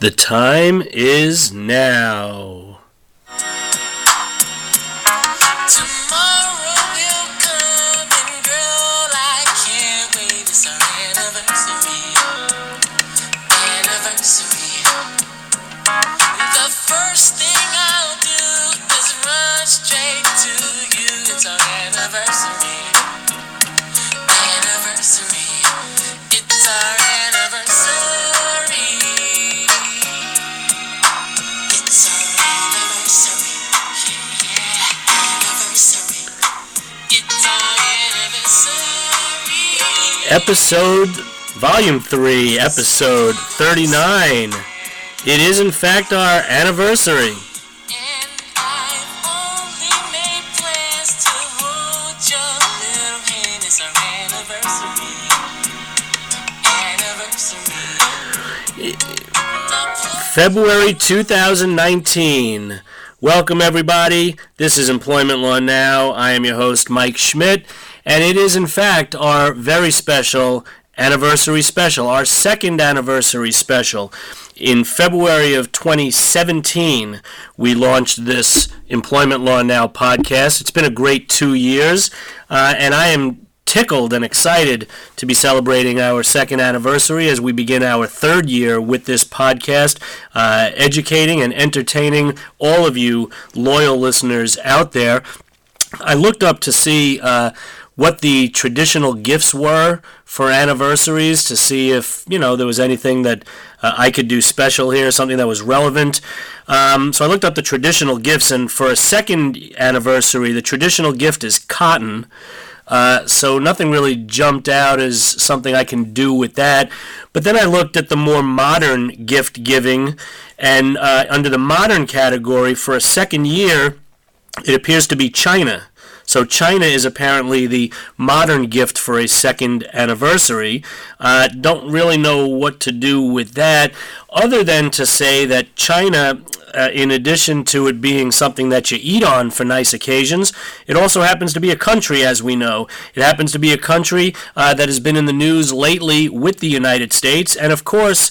The time is now. Episode, Volume 3, Episode 39. It is, in fact, our anniversary. February 2019. Welcome, everybody. This is Employment Law Now. I am your host, Mike Schmidt. And it is, in fact, our very special anniversary special, our second anniversary special. In February of 2017, we launched this Employment Law Now podcast. It's been a great 2 years, and I am tickled and excited to be celebrating our second anniversary as we begin our third year with this podcast, educating and entertaining all of you loyal listeners out there. I looked up to see what the traditional gifts were for anniversaries, to see if, you know, there was anything that I could do special here, something that was relevant. So I looked up the traditional gifts, and for a second anniversary, the traditional gift is cotton. So nothing really jumped out as something I can do with that. But then I looked at the more modern gift giving, and under the modern category for a second year, it appears to be China. So China is apparently the modern gift for a second anniversary. Don't really know what to do with that, other than to say that China, in addition to it being something that you eat on for nice occasions, it also happens to be a country, as we know. It happens to be a country that has been in the news lately with the United States, and of course,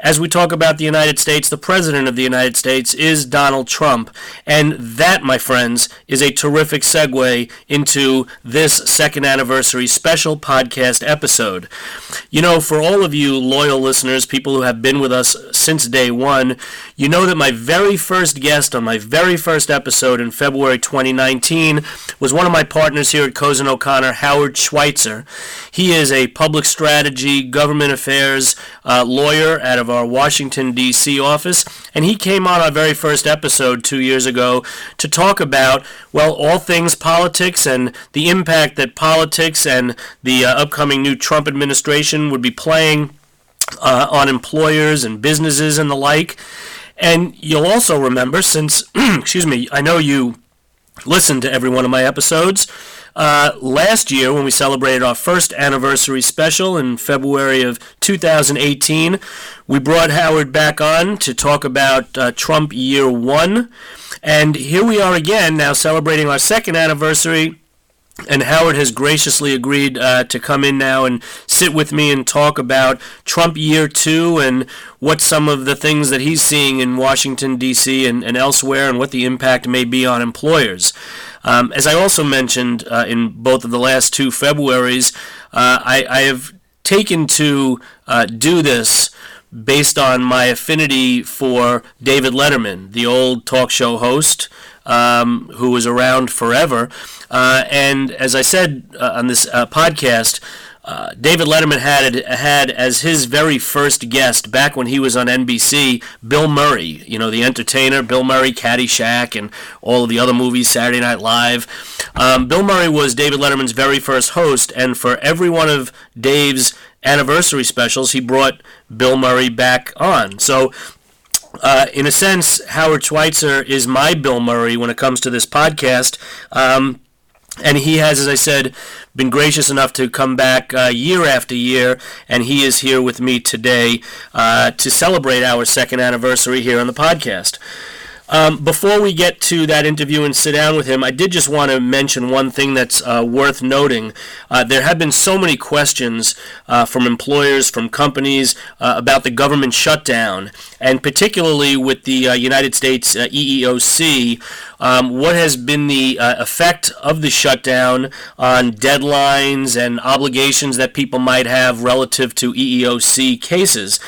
as we talk about the United States, the President of the United States is Donald Trump. And that, my friends, is a terrific segue into this second anniversary special podcast episode. You know, for all of you loyal listeners, people who have been with us since day one, you know that my very first guest on my very first episode in February 2019 was one of my partners here at Cozen O'Connor, Howard Schweitzer. He is a public strategy, government affairs lawyer out of our Washington, D.C. office, and he came on our very first episode 2 years ago to talk about, well, all things politics and the impact that politics and the upcoming new Trump administration would be playing on employers and businesses and the like. And you'll also remember, since, excuse me, I know you listen to every one of my episodes, last year, when we celebrated our first anniversary special in February of 2018, we brought Howard back on to talk about Trump year one. And here we are again, now celebrating our second anniversary. And Howard has graciously agreed to come in now and sit with me and talk about Trump year two and what some of the things that he's seeing in Washington, D.C. and elsewhere, and what the impact may be on employers. As I also mentioned in both of the last two Februaries, I have taken to do this based on my affinity for David Letterman, the old talk show host, who was around forever. And as I said on this podcast, David Letterman had as his very first guest back when he was on NBC, Bill Murray, you know, the entertainer, Bill Murray, Caddyshack, and all of the other movies, Saturday Night Live. Bill Murray was David Letterman's very first host, and for every one of Dave's anniversary specials, he brought Bill Murray back on. So, in a sense, Howard Schweitzer is my Bill Murray when it comes to this podcast, and he has, as I said, been gracious enough to come back year after year, and he is here with me today to celebrate our second anniversary here on the podcast. Before we get to that interview and sit down with him, I did just want to mention one thing that's worth noting. There have been so many questions from employers, from companies, about the government shutdown, and particularly with the United States EEOC, what has been the effect of the shutdown on deadlines and obligations that people might have relative to EEOC cases.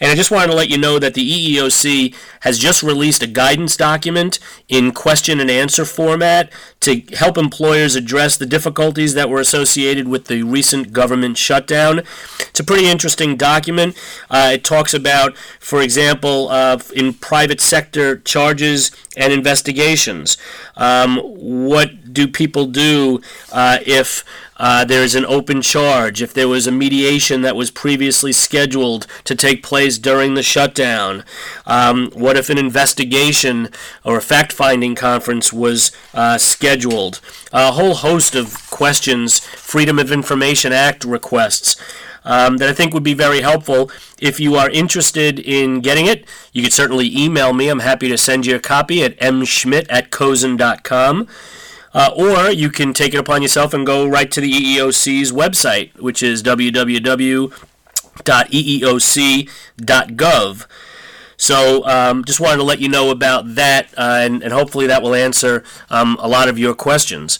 And I just wanted to let you know that the EEOC has just released a guidance document in question and answer format to help employers address the difficulties that were associated with the recent government shutdown. It's a pretty interesting document. It talks about, for example, in private sector charges and investigations. What do people do if there is an open charge, if there was a mediation that was previously scheduled to take place during the shutdown? What if an investigation or a fact-finding conference was scheduled? A whole host of questions, Freedom of Information Act requests, that I think would be very helpful. If you are interested in getting it, you could certainly email me. I'm happy to send you a copy at mschmidt@cozen.com. Or you can take it upon yourself and go right to the EEOC's website, which is www.eeoc.gov. So just wanted to let you know about that, and hopefully that will answer a lot of your questions.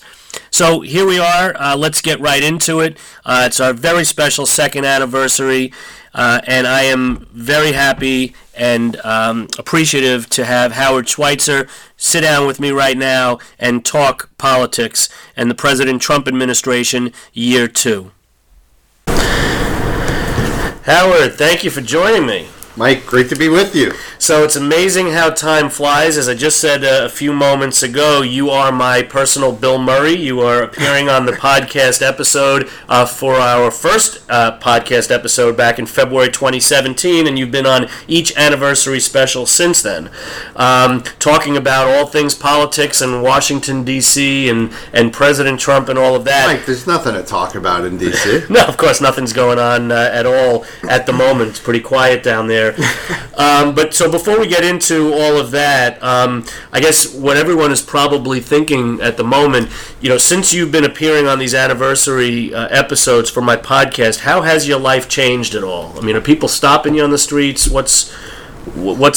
So here we are. Let's get right into it. It's our very special second anniversary, and I am very happy and appreciative to have Howard Schweitzer sit down with me right now and talk politics and the President Trump administration year two. Howard, thank you for joining me. Mike, great to be with you. So it's amazing how time flies. As I just said a few moments ago, you are my personal Bill Murray. You are appearing on the podcast episode for our first podcast episode back in February 2017, and you've been on each anniversary special since then, talking about all things politics and Washington, D.C., and President Trump and all of that. Mike, there's nothing to talk about in D.C. No, of course, nothing's going on at all at the moment. It's pretty quiet down there. But so before we get into all of that, I guess what everyone is probably thinking at the moment, you know, since you've been appearing on these anniversary episodes for my podcast, how has your life changed at all? I mean, are people stopping you on the streets? What's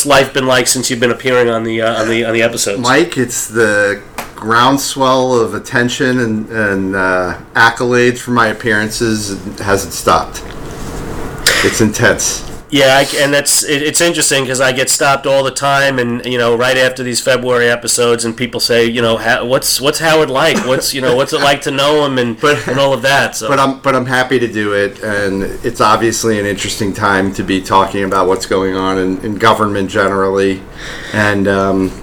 life been like since you've been appearing on the episodes? Mike, it's the groundswell of attention and accolades for my appearances. It hasn't stopped. It's intense. Yeah, and it's interesting because I get stopped all the time, and you know, right after these February episodes, and people say, you know, what's Howard like? What's it like to know him, and all of that. So. But I'm happy to do it, and it's obviously an interesting time to be talking about what's going on in government generally, and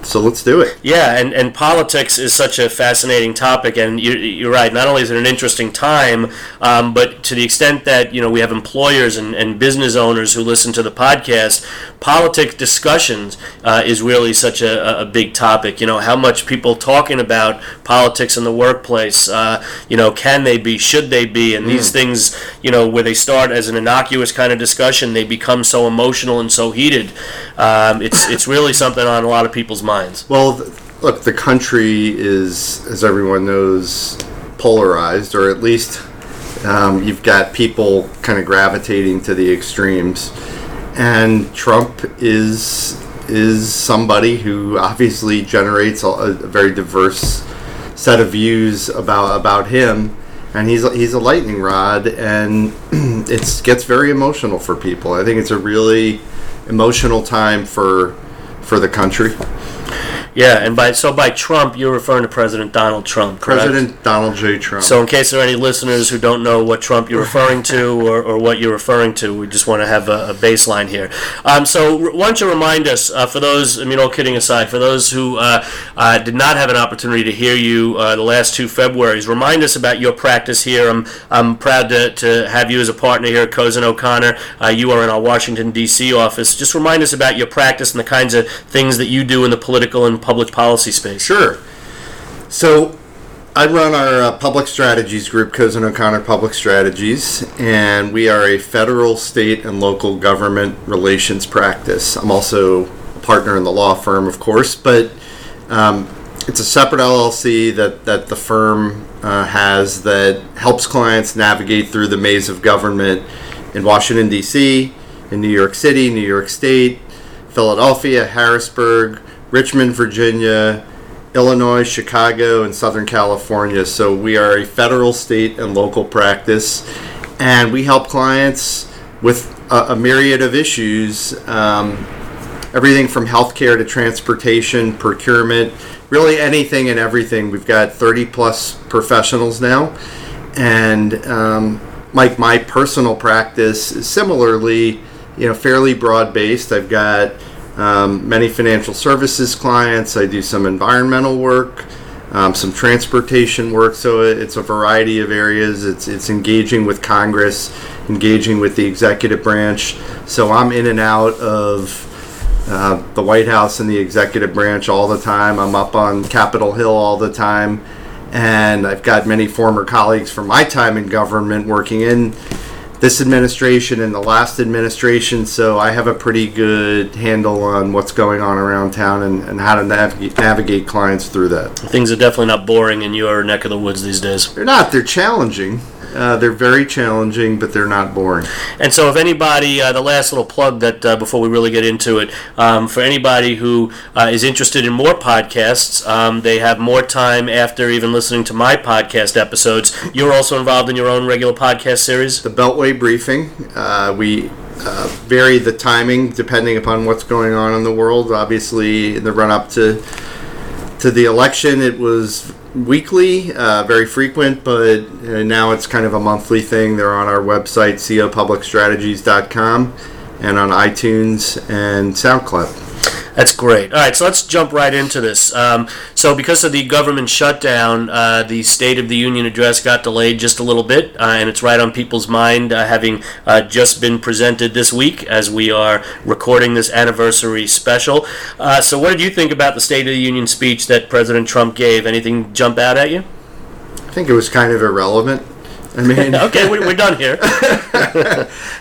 so let's do it. Yeah, and politics is such a fascinating topic, and you're right. Not only is it an interesting time, but to the extent that you know we have employers and business owners who listen to the podcast, politics discussions is really such a big topic. You know, how much people talking about politics in the workplace, you know, can they be, should they be, and these things, you know, where they start as an innocuous kind of discussion, they become so emotional and so heated. It's really something on a lot of people's minds. Well, look, the country is, as everyone knows, polarized, or at least you've got people kind of gravitating to the extremes, and Trump is somebody who obviously generates a very diverse set of views about him, and he's a lightning rod, and it gets very emotional for people. I think it's a really emotional time for the country. Yeah, and by Trump, you're referring to President Donald Trump, correct? President Donald J. Trump. So in case there are any listeners who don't know what Trump you're referring to or what you're referring to, we just want to have a baseline here. So why don't you remind us, for those, I mean, all kidding aside, for those who did not have an opportunity to hear you the last two Februarys, remind us about your practice here. I'm proud to have you as a partner here at Cozen O'Connor. You are in our Washington, D.C. office. Just remind us about your practice and the kinds of things that you do in the political and public policy space. Sure. So I run our public strategies group, Cozen O'Connor Public Strategies, and we are a federal, state, and local government relations practice. I'm also a partner in the law firm, of course, but it's a separate LLC that the firm has that helps clients navigate through the maze of government in Washington, D.C., in New York City, New York State, Philadelphia, Harrisburg, Richmond, Virginia, Illinois, Chicago, and Southern California. So we are a federal, state, and local practice, and we help clients with a myriad of issues, everything from healthcare to transportation, procurement, really anything and everything. We've got 30-plus professionals now, and like my personal practice is similarly, fairly broad-based. I've got many financial services clients. I do some environmental work, some transportation work. So it's a variety of areas. It's engaging with Congress, engaging with the executive branch. So I'm in and out of the White House and the executive branch all the time. I'm up on Capitol Hill all the time. And I've got many former colleagues from my time in government working in this administration and the last administration, so I have a pretty good handle on what's going on around town and how to navigate clients through that. Things are definitely not boring in your neck of the woods these days. They're not. They're challenging. They're very challenging, but they're not boring. And so if anybody, the last little plug that before we really get into it, for anybody who is interested in more podcasts, they have more time after even listening to my podcast episodes. You're also involved in your own regular podcast series? The Beltway Briefing. We vary the timing depending upon what's going on in the world. Obviously, in the run-up to the election, it was weekly, very frequent, but now it's kind of a monthly thing. They're on our website, copublicstrategies.com, and on iTunes and SoundCloud. That's great. All right, so let's jump right into this. So because of the government shutdown, the State of the Union address got delayed just a little bit, and it's right on people's mind, having just been presented this week as we are recording this anniversary special. So what did you think about the State of the Union speech that President Trump gave? Anything jump out at you? I think it was kind of irrelevant. I mean, okay, we're done here.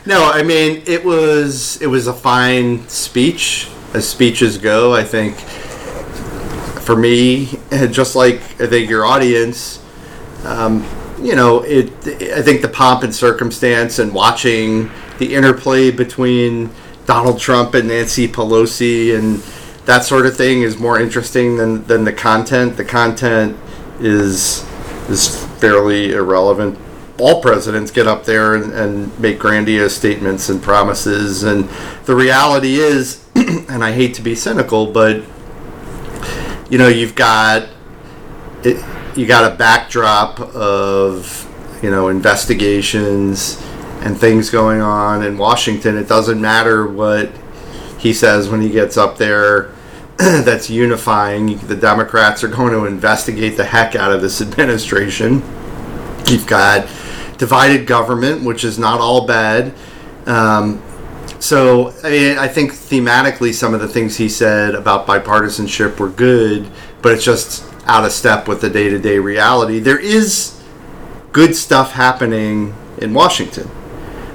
No, I mean, it was a fine speech. As speeches go, I think, for me, just like I think your audience, I think the pomp and circumstance and watching the interplay between Donald Trump and Nancy Pelosi and that sort of thing is more interesting than the content. The content is fairly irrelevant. All presidents get up there and make grandiose statements and promises, and the reality is, and I hate to be cynical, but you got a backdrop of investigations and things going on in Washington. It doesn't matter what he says when he gets up there. That's unifying. The Democrats are going to investigate the heck out of this administration. You've got divided government, which is not all bad. So I think thematically some of the things he said about bipartisanship were good, but it's just out of step with the day-to-day reality. There is good stuff happening in Washington.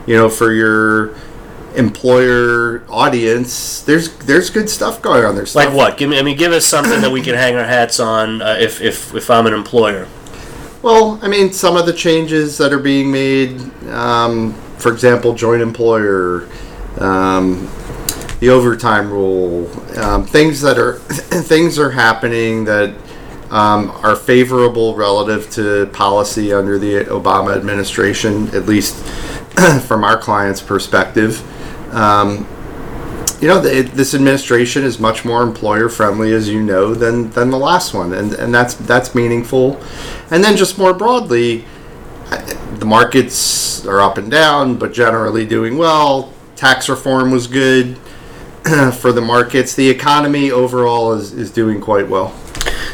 For your employer audience, there's good stuff going on. There's stuff. Like what? Give us something that we can hang our hats on if I'm an employer. Well, some of the changes that are being made, for example, joint employer, the overtime rule, things are happening that are favorable relative to policy under the Obama administration, at least from our client's perspective. This administration is much more employer-friendly, as you know, than the last one, and that's meaningful. And then just more broadly, the markets are up and down, but generally doing well. Tax reform was good for the markets. The economy overall is doing quite well.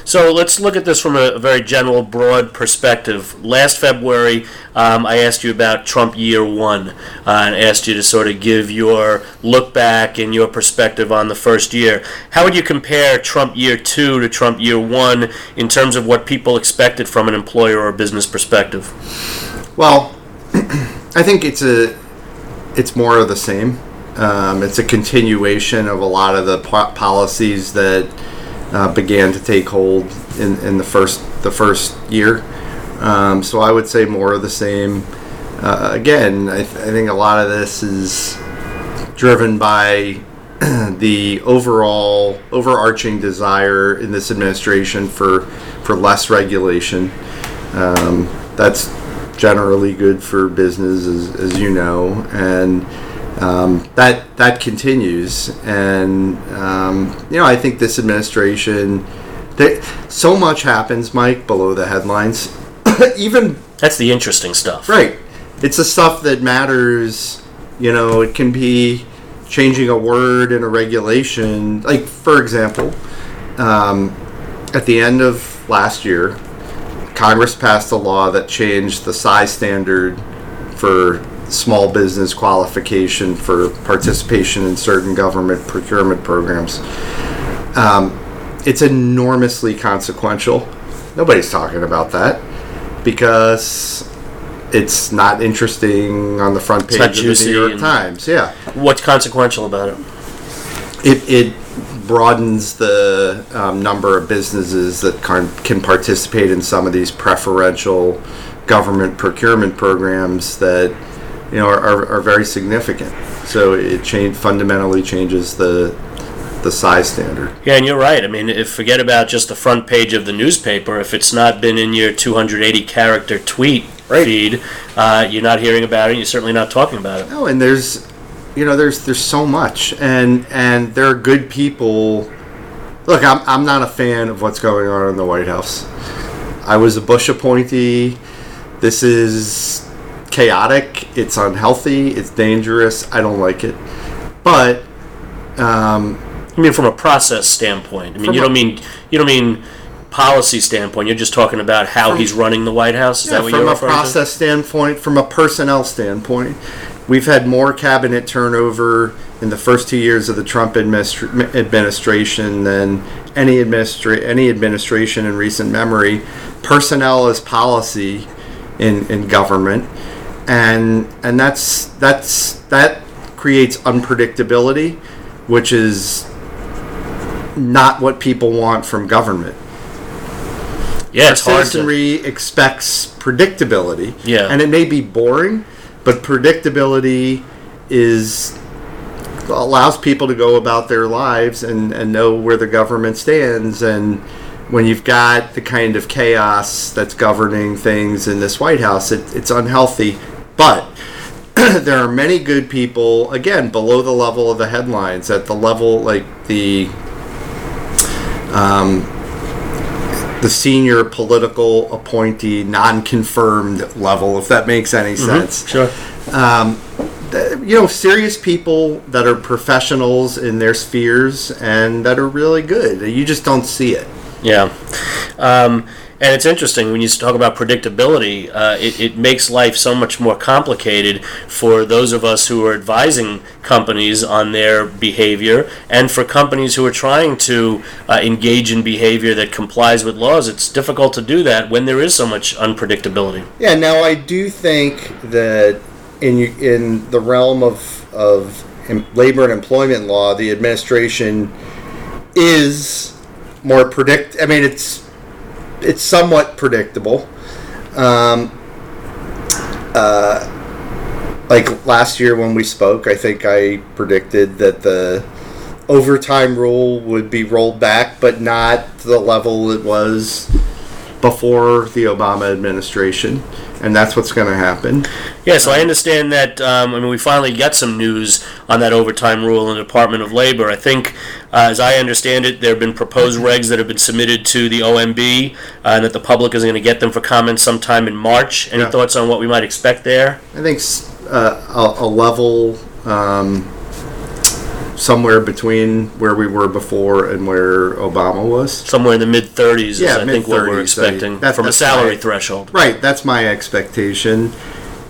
So let's look at this from a very general, broad perspective. Last February, I asked you about Trump year one and asked you to sort of give your look back and your perspective on the first year. How would you compare Trump year two to Trump year one in terms of what people expected from an employer or business perspective? Well, I think it's more of the same. It's a continuation of a lot of the policies that began to take hold in the first year. So I would say more of the same. Again, I think a lot of this is driven by the overarching desire in this administration for less regulation. That's generally good for business, as you know, and that continues. And I think this administration, so much happens, Mike, below the headlines. Even that's the interesting stuff, right? It's the stuff that matters. It can be changing a word in a regulation. Like, for example, at the end of last year, Congress passed a law that changed the size standard for small business qualification for participation in certain government procurement programs. It's enormously consequential. Nobody's talking about that because it's not interesting on the front page of the New York Times. Yeah. What's consequential about it? It broadens the number of businesses that can participate in some of these preferential government procurement programs that are very significant. So it fundamentally changes the size standard. Yeah, and you're right. I mean, forget about just the front page of the newspaper. If it's not been in your 280-character tweet, right, feed, you're not hearing about it. You're certainly not talking about it. No, and there's so much, and there are good people. Look, I'm not a fan of what's going on in the White House. I was a Bush appointee. This is chaotic. It's unhealthy. It's dangerous. I don't like it. But I mean, from a process standpoint. I mean, you don't mean policy standpoint, you're just talking about how he's running the White House? Is that what you're referring to? From a process standpoint, from a personnel standpoint, we've had more cabinet turnover in the first 2 years of the Trump administration than any administration in recent memory. Personnel is policy in government, and that creates unpredictability, which is not what people want from government. Yeah, it's hard. Citizenry expects predictability. Yeah. And it may be boring, but predictability allows people to go about their lives and know where the government stands. And when you've got the kind of chaos that's governing things in this White House, it's unhealthy. But there are many good people, again, below the level of the headlines, at the level like the senior political appointee, non-confirmed level, if that makes any sense. Mm-hmm, sure. Serious people that are professionals in their spheres and that are really good. You just don't see it. Yeah. And it's interesting when you talk about predictability, it makes life so much more complicated for those of us who are advising companies on their behavior, and for companies who are trying to engage in behavior that complies with laws. It's difficult to do that when there is so much unpredictability. Yeah, now I do think that in the realm of labor and employment law, the administration is more it's somewhat predictable. Like last year when we spoke, I think I predicted that the overtime rule would be rolled back, but not to the level it was before the Obama administration. And that's what's going to happen. Yeah, so I understand that. We finally got some news on that overtime rule in the Department of Labor. I think, as I understand it, there have been proposed regs that have been submitted to the OMB, and that the public is going to get them for comment sometime in March. Any thoughts on what we might expect there? I think a level somewhere between where we were before and where Obama was. Somewhere in the mid-30s is, I think, what we're expecting from a salary threshold. Right, that's my expectation.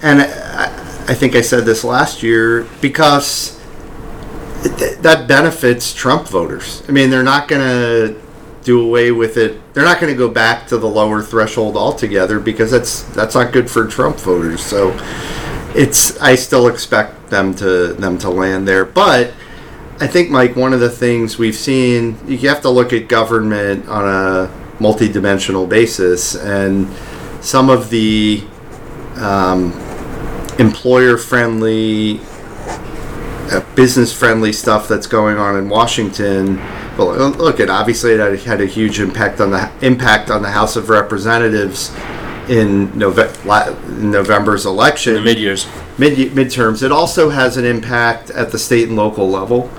And I think I said this last year, because that benefits Trump voters. I mean, they're not going to do away with it. They're not going to go back to the lower threshold altogether, because that's not good for Trump voters. So I still expect them to land there. But I think, Mike, one of the things we've seen, you have to look at government on a multidimensional basis, and some of the employer-friendly, business-friendly stuff that's going on in Washington. Well, look, it obviously had a huge impact on the House of Representatives in November's election. The midterms. It also has an impact at the state and local level,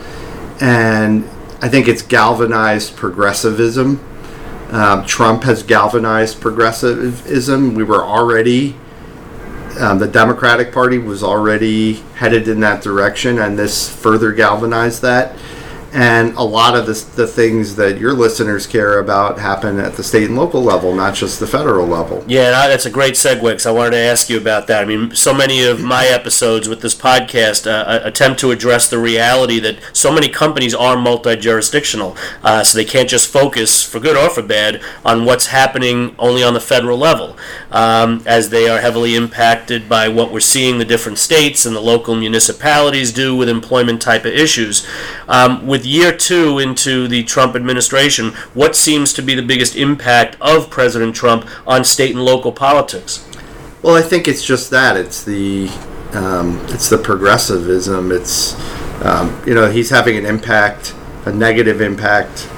and I think it's galvanized progressivism. Trump has galvanized progressivism. We were already, the Democratic Party was already headed in that direction, and this further galvanized that. And a lot of the things that your listeners care about happen at the state and local level, not just the federal level. Yeah, that's a great segue, because I wanted to ask you about that. I mean, so many of my episodes with this podcast attempt to address the reality that so many companies are multi-jurisdictional, so they can't just focus, for good or for bad, on what's happening only on the federal level, as they are heavily impacted by what we're seeing the different states and the local municipalities do with employment type of issues. With year two into the Trump administration, what seems to be the biggest impact of President Trump on state and local politics? Well, I think it's just that. It's the progressivism. He's having an impact, a negative impact,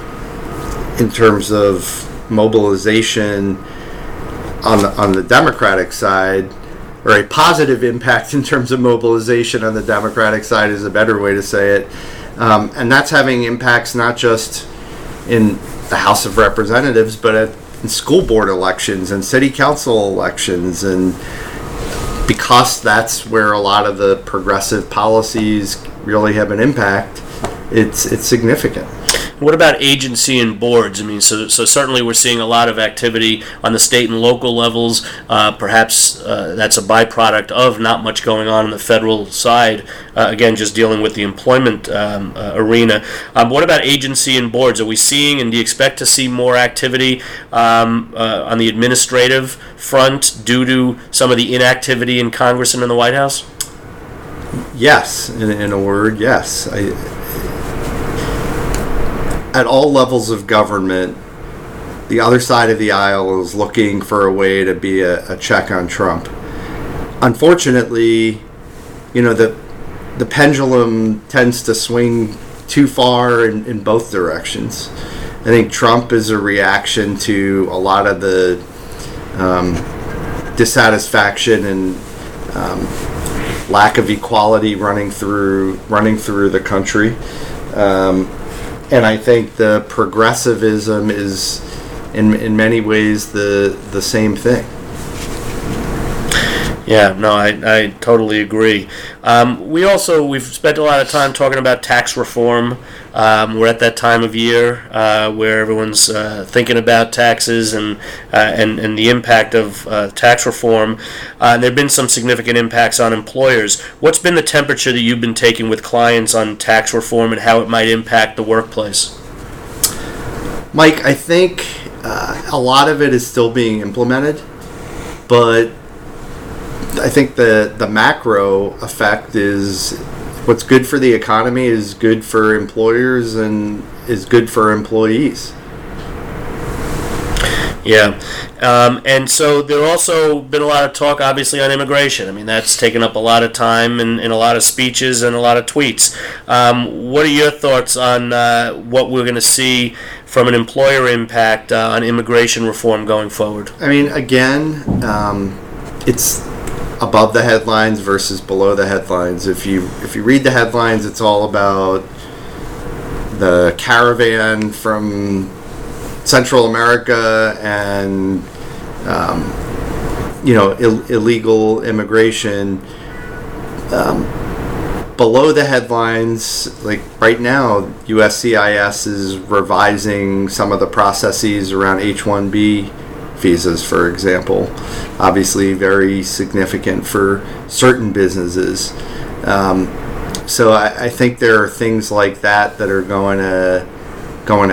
in terms of mobilization on the Democratic side, or a positive impact in terms of mobilization on the Democratic side is a better way to say it. And that's having impacts not just in the House of Representatives, but in school board elections and city council elections. And because that's where a lot of the progressive policies really have an impact, it's significant. What about agency and boards? I mean, so certainly we're seeing a lot of activity on the state and local levels. Perhaps that's a byproduct of not much going on the federal side. Again, just dealing with the employment arena. What about agency and boards? Are we seeing, and do you expect to see more activity on the administrative front due to some of the inactivity in Congress and in the White House? Yes, in a word, yes. At all levels of government, the other side of the aisle is looking for a way to be a check on Trump. Unfortunately, the pendulum tends to swing too far in both directions. I think Trump is a reaction to a lot of the dissatisfaction and lack of equality running through the country. And I think the progressivism is, in many ways, the same thing. Yeah, no, I totally agree. We've spent a lot of time talking about tax reform. We're at that time of year where everyone's thinking about taxes and the impact of tax reform. There have been some significant impacts on employers. What's been the temperature that you've been taking with clients on tax reform and how it might impact the workplace? Mike, I think a lot of it is still being implemented, but I think the macro effect is what's good for the economy is good for employers and is good for employees. Yeah. And so there also been a lot of talk, obviously, on immigration. I mean, that's taken up a lot of time and a lot of speeches and a lot of tweets. What are your thoughts on what we're going to see from an employer impact on immigration reform going forward? I mean, again, it's above the headlines versus below the headlines. If you read the headlines, it's all about the caravan from Central America and illegal immigration. Below the headlines, like right now, USCIS is revising some of the processes around H-1B visas, for example, obviously very significant for certain businesses. So I think there are things like that are going to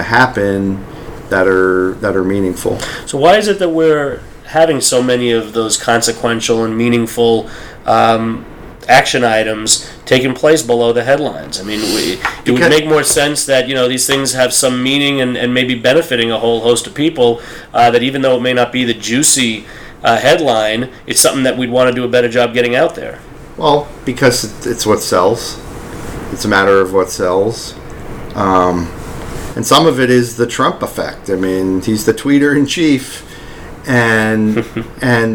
happen that are meaningful. So why is it that we're having so many of those consequential and meaningful action items taking place below the headlines. I mean, it would make more sense that, you know, these things have some meaning and maybe benefiting a whole host of people, that even though it may not be the juicy headline, it's something that we'd want to do a better job getting out there. Well, because it's what sells. It's a matter of what sells. And some of it is the Trump effect. I mean, he's the tweeter-in-chief, and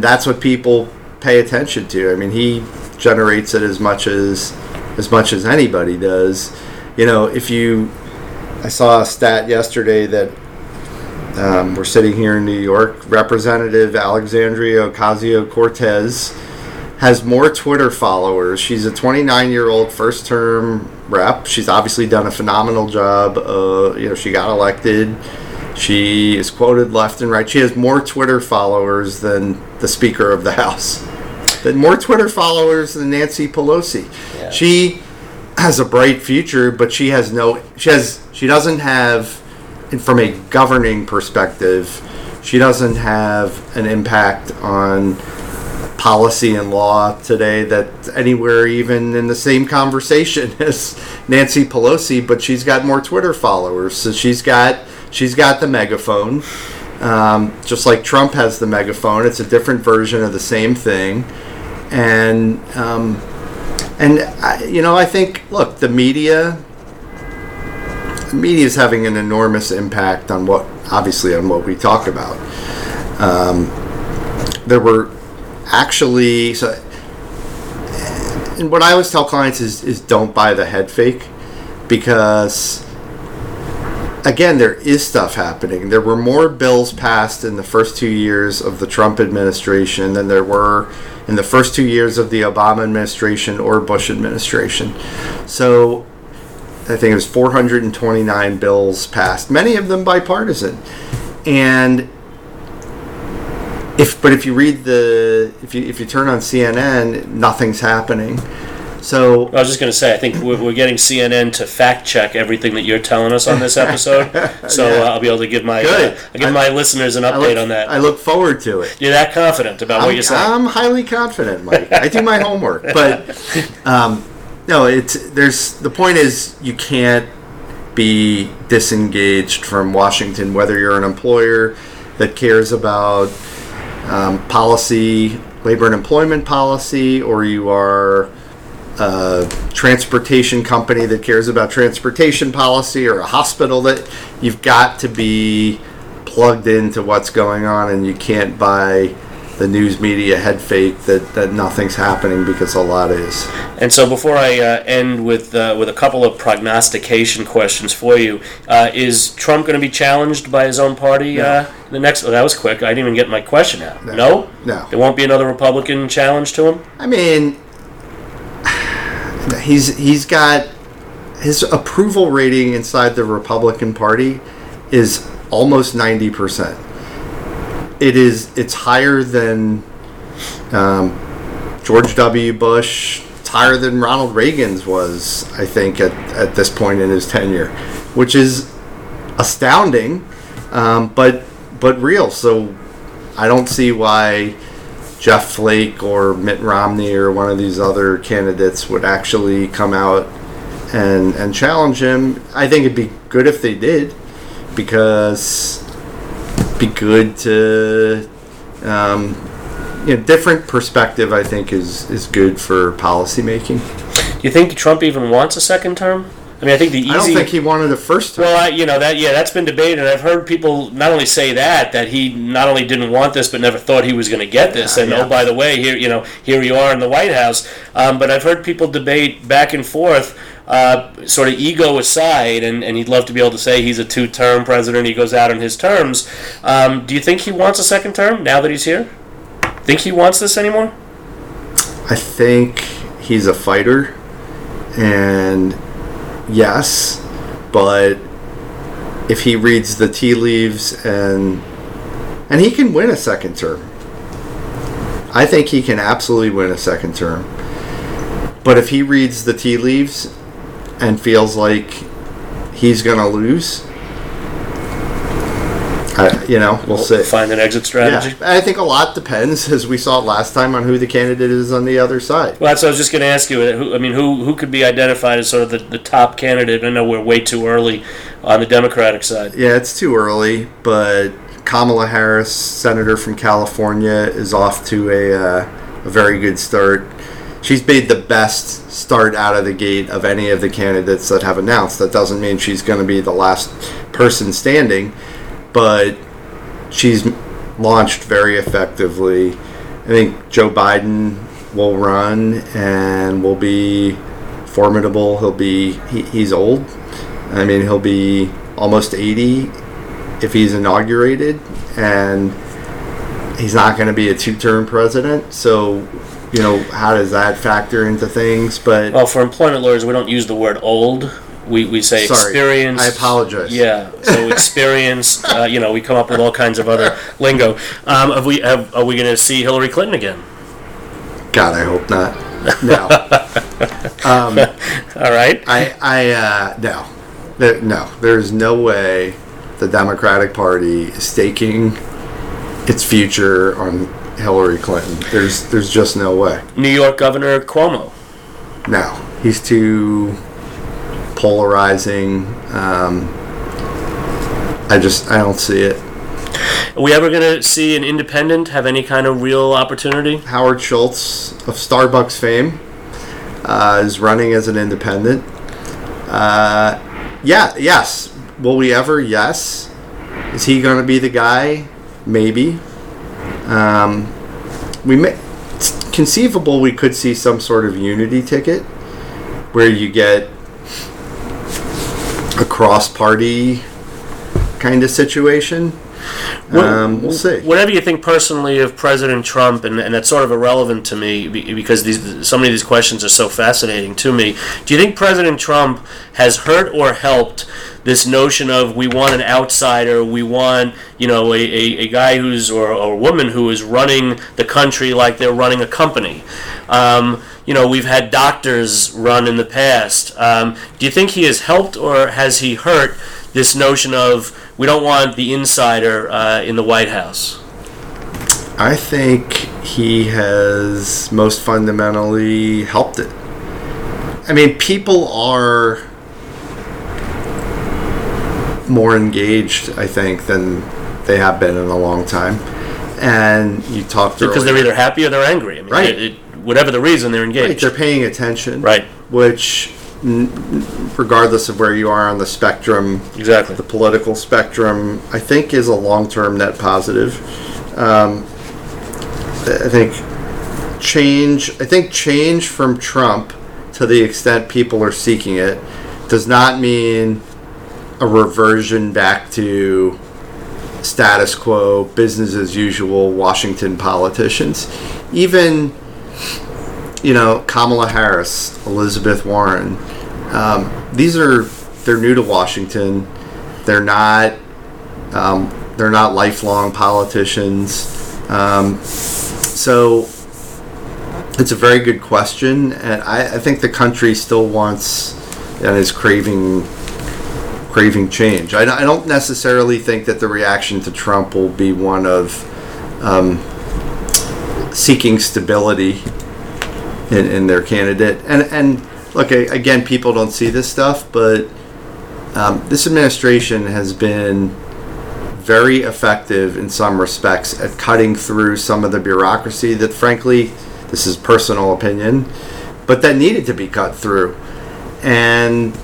that's what people pay attention to. I mean, he generates it as much as anybody does. You know, I saw a stat yesterday that we're sitting here in New York, Representative Alexandria Ocasio-Cortez has more Twitter followers. She's a 29-year-old first-term rep. She's obviously done a phenomenal job. You know, she got elected. She is quoted left and right. She has more Twitter followers than the Speaker of the House. More Twitter followers than Nancy Pelosi. Yeah. She has a bright future, but she has she doesn't have, and from a governing perspective, she doesn't have an impact on policy and law today that's anywhere even in the same conversation as Nancy Pelosi, but she's got more Twitter followers, so she's got the megaphone, just like Trump has the megaphone. It's a different version of the same thing, and I think, look, the media is having an enormous impact on what we talk about. There were actually, so, and what I always tell clients is don't buy the head fake, because again, there is stuff happening. There were more bills passed in the first 2 years of the Trump administration than there were in the first 2 years of the Obama administration or Bush administration. So I think it was 429 bills passed, many of them bipartisan. And if you turn on CNN, nothing's happening. So I was just going to say, I think we're getting CNN to fact check everything that you're telling us on this episode. So yeah. I'll be able to give my listeners an update on that. I look forward to it. You're that confident about what you're saying? I'm highly confident, Mike. I do my homework, but no, the point is you can't be disengaged from Washington, whether you're an employer that cares about policy, labor and employment policy, or you are a transportation company that cares about transportation policy, or a hospital. That you've got to be plugged into what's going on, and you can't buy the news media head fake that nothing's happening, because a lot is. And so before I end with a couple of prognostication questions for you, is Trump going to be challenged by his own party? No. The next? Oh, that was quick. I didn't even get my question out. No? There won't be another Republican challenge to him? I mean, he's got his approval rating inside the Republican Party is almost 90%. It's higher than George W. Bush. It's higher than Ronald Reagan's was, I think, at this point in his tenure, which is astounding, but real. So I don't see why Jeff Flake or Mitt Romney or one of these other candidates would actually come out and challenge him. I think it'd be good if they did, because be good to different perspective, I think, is good for policymaking. Do you think Trump even wants a second term? I mean, I don't think he wanted a first term. Well, that's been debated, and I've heard people not only say that he not only didn't want this, but never thought he was going to get this. Oh, by the way, here you are in the White House. But I've heard people debate back and forth, sort of ego aside, and he'd love to be able to say he's a two-term president. He goes out on his terms. Do you think he wants a second term now that he's here? Think he wants this anymore? I think he's a fighter, and yes, but if he reads the tea leaves, and he can win a second term. I think he can absolutely win a second term. But if he reads the tea leaves and feels like he's going to lose, We'll see. Find an exit strategy. Yeah. I think a lot depends, as we saw last time, on who the candidate is on the other side. Well, so I was just going to ask you, who could be identified as sort of the top candidate? I know we're way too early on the Democratic side. Yeah, it's too early, but Kamala Harris, senator from California, is off to a very good start. She's made the best start out of the gate of any of the candidates that have announced. That doesn't mean she's going to be the last person standing, but she's launched very effectively. I think Joe Biden will run and will be formidable. He's old. I mean, he'll be almost 80 if he's inaugurated, and he's not going to be a two-term president, so... how does that factor into things? But well, for employment lawyers, we don't use the word old. We say experienced. I apologize. Yeah, so experienced. We come up with all kinds of other lingo. Are we going to see Hillary Clinton again? God, I hope not. No. All right. No. There's no way the Democratic Party is staking its future on Hillary Clinton. There's just no way. New York Governor Cuomo. No. He's too polarizing. I don't see it. Are we ever going to see an independent have any kind of real opportunity? Howard Schultz of Starbucks fame is running as an independent. Yes. Will we ever? Yes. Is he going to be the guy? Maybe. It's conceivable we could see some sort of unity ticket where you get a cross-party kind of situation. We'll see. Whatever you think personally of President Trump, and that's sort of irrelevant to me because so many of these questions are so fascinating to me. Do you think President Trump has hurt or helped this notion of we want an outsider, we want a guy who's or a woman who is running the country like they're running a company? We've had doctors run in the past. Do you think he has helped or has he hurt this notion of we don't want the insider in the White House? I think he has most fundamentally helped it. I mean, people are more engaged, I think, than they have been in a long time. And you talked earlier. Because they're either happy or they're angry. I mean, right. Whatever the reason, they're engaged. Right. They're paying attention. Right. Which... regardless of where you are on the spectrum, exactly, the political spectrum, I think is a long-term net positive. I think change from Trump, to the extent people are seeking it, does not mean a reversion back to status quo, business as usual, Washington politicians. Even... Kamala Harris, Elizabeth Warren, they're new to Washington. They're not lifelong politicians. So it's a very good question, and I think the country still wants and is craving change. I don't necessarily think that the reaction to Trump will be one of seeking stability in their candidate. And look, again, people don't see this stuff, but this administration has been very effective in some respects at cutting through some of the bureaucracy that, frankly, this is personal opinion, but that needed to be cut through. And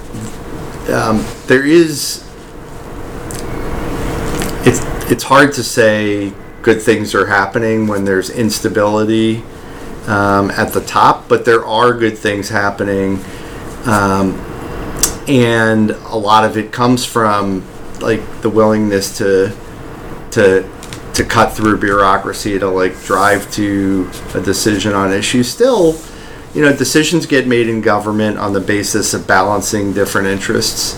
it's hard to say good things are happening when there's instability at the top, but there are good things happening, and a lot of it comes from the willingness to cut through bureaucracy to drive to a decision on issues. Still, decisions get made in government on the basis of balancing different interests,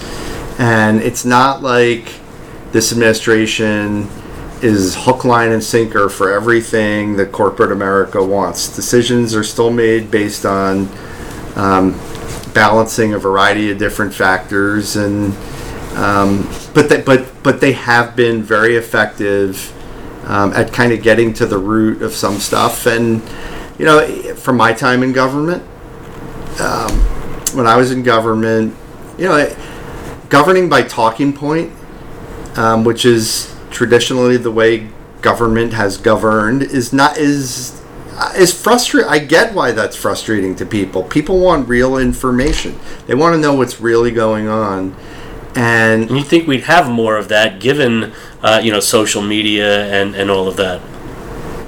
and it's not like this administration is hook, line, and sinker for everything that corporate America wants. Decisions are still made based on balancing a variety of different factors, and But they have been very effective at kind of getting to the root of some stuff. And, you know, from my time in government, when I was in government, you know, governing by talking point, which is traditionally the way government has governed, is frustrating. I get why that's frustrating to people. People want real information. They want to know what's really going on. And you think we'd have more of that given, you know, social media and all of that?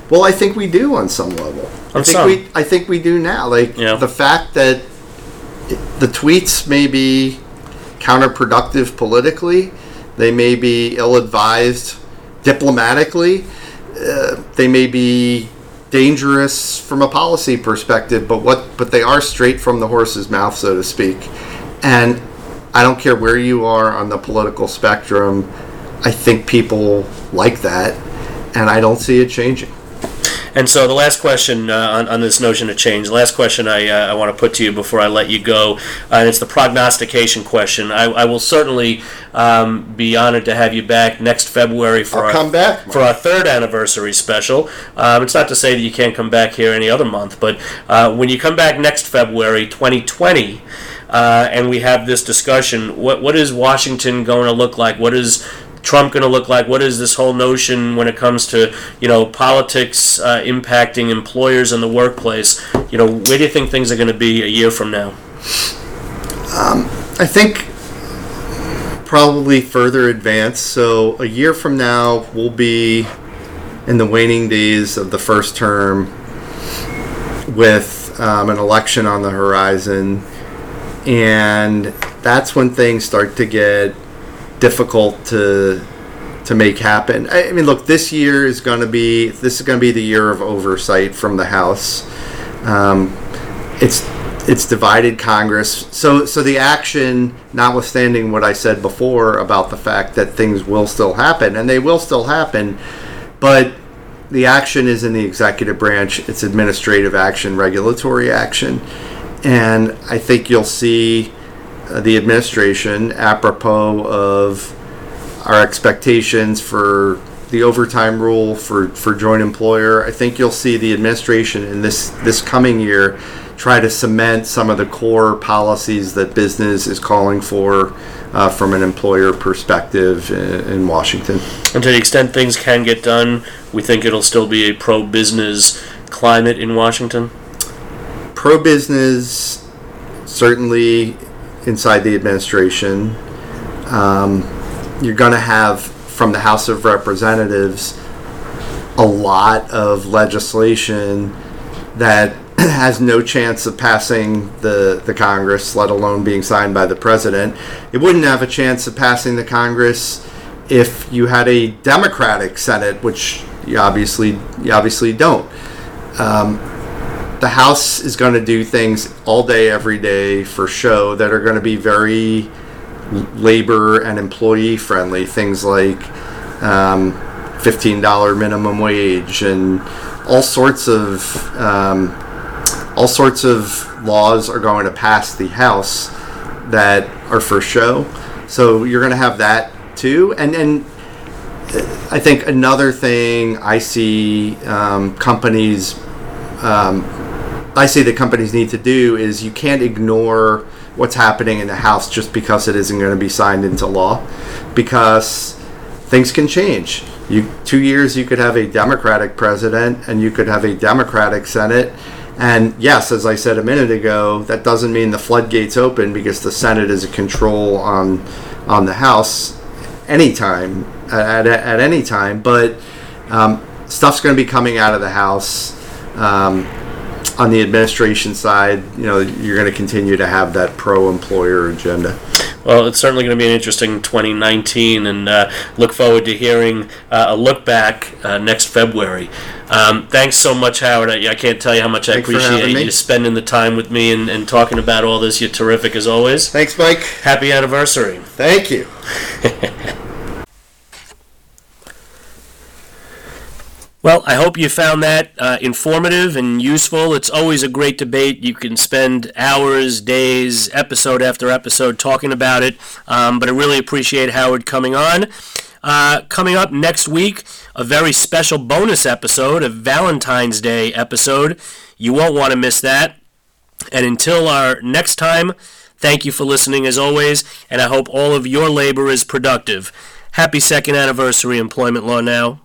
Well, I think we do on some level. I think we do now. Like, yeah. The fact that the tweets may be counterproductive politically, they may be ill-advised diplomatically, they may be dangerous from a policy perspective, but they are straight from the horse's mouth, so to speak. And I don't care where you are on the political spectrum, I think people like that, and I don't see it changing. And so the last question on this notion of change, the last question I want to put to you before I let you go, and it's the prognostication question. I will certainly be honored to have you back next February for our third anniversary special. It's not to say that you can't come back here any other month, but when you come back next February 2020, and we have this discussion, what is Washington going to look like? What is Trump going to look like? What is this whole notion when it comes to, you know, politics impacting employers in the workplace? You know, where do you think things are going to be a year from now? I think probably further advanced. So a year from now, we'll be in the waning days of the first term with an election on the horizon. And that's when things start to get difficult to make happen. I mean, look, this is going to be the year of oversight from the House. It's divided Congress. So the action, notwithstanding what I said before about the fact that things will still happen, and they will still happen, but the action is in the executive branch. It's administrative action, regulatory action. And I think you'll see the administration, apropos of our expectations for the overtime rule for joint employer, I think you'll see the administration in this coming year try to cement some of the core policies that business is calling for from an employer perspective in Washington. And to the extent things can get done, we think it'll still be a pro-business climate in Washington? Pro-business, certainly inside the administration. You're going to have, from the House of Representatives, a lot of legislation that has no chance of passing the Congress, let alone being signed by the president. It wouldn't have a chance of passing the Congress if you had a Democratic Senate, which you obviously don't. The House is going to do things all day, every day for show that are going to be very labor and employee friendly. Things like $15 minimum wage and all sorts of laws are going to pass the House that are for show. So you're going to have that too, and I think another thing I see companies need to do is you can't ignore what's happening in the House just because it isn't going to be signed into law, because things can change. 2 years you could have a Democratic president and you could have a Democratic Senate, and yes, as I said a minute ago, that doesn't mean the floodgates open, because the Senate is a control on the House anytime at any time. But stuff's going to be coming out of the House. On the administration side, you know, you're going to continue to have that pro-employer agenda. Well, it's certainly going to be an interesting 2019, and look forward to hearing a look back next February. Thanks so much, Howard. I can't tell you how much I appreciate you spending the time with me and talking about all this. You're terrific as always. Thanks, Mike. Happy anniversary. Thank you. Well, I hope you found that informative and useful. It's always a great debate. You can spend hours, days, episode after episode talking about it. But I really appreciate Howard coming on. Coming up next week, a very special bonus episode, a Valentine's Day episode. You won't want to miss that. And until our next time, thank you for listening as always, and I hope all of your labor is productive. Happy second anniversary, Employment Law Now.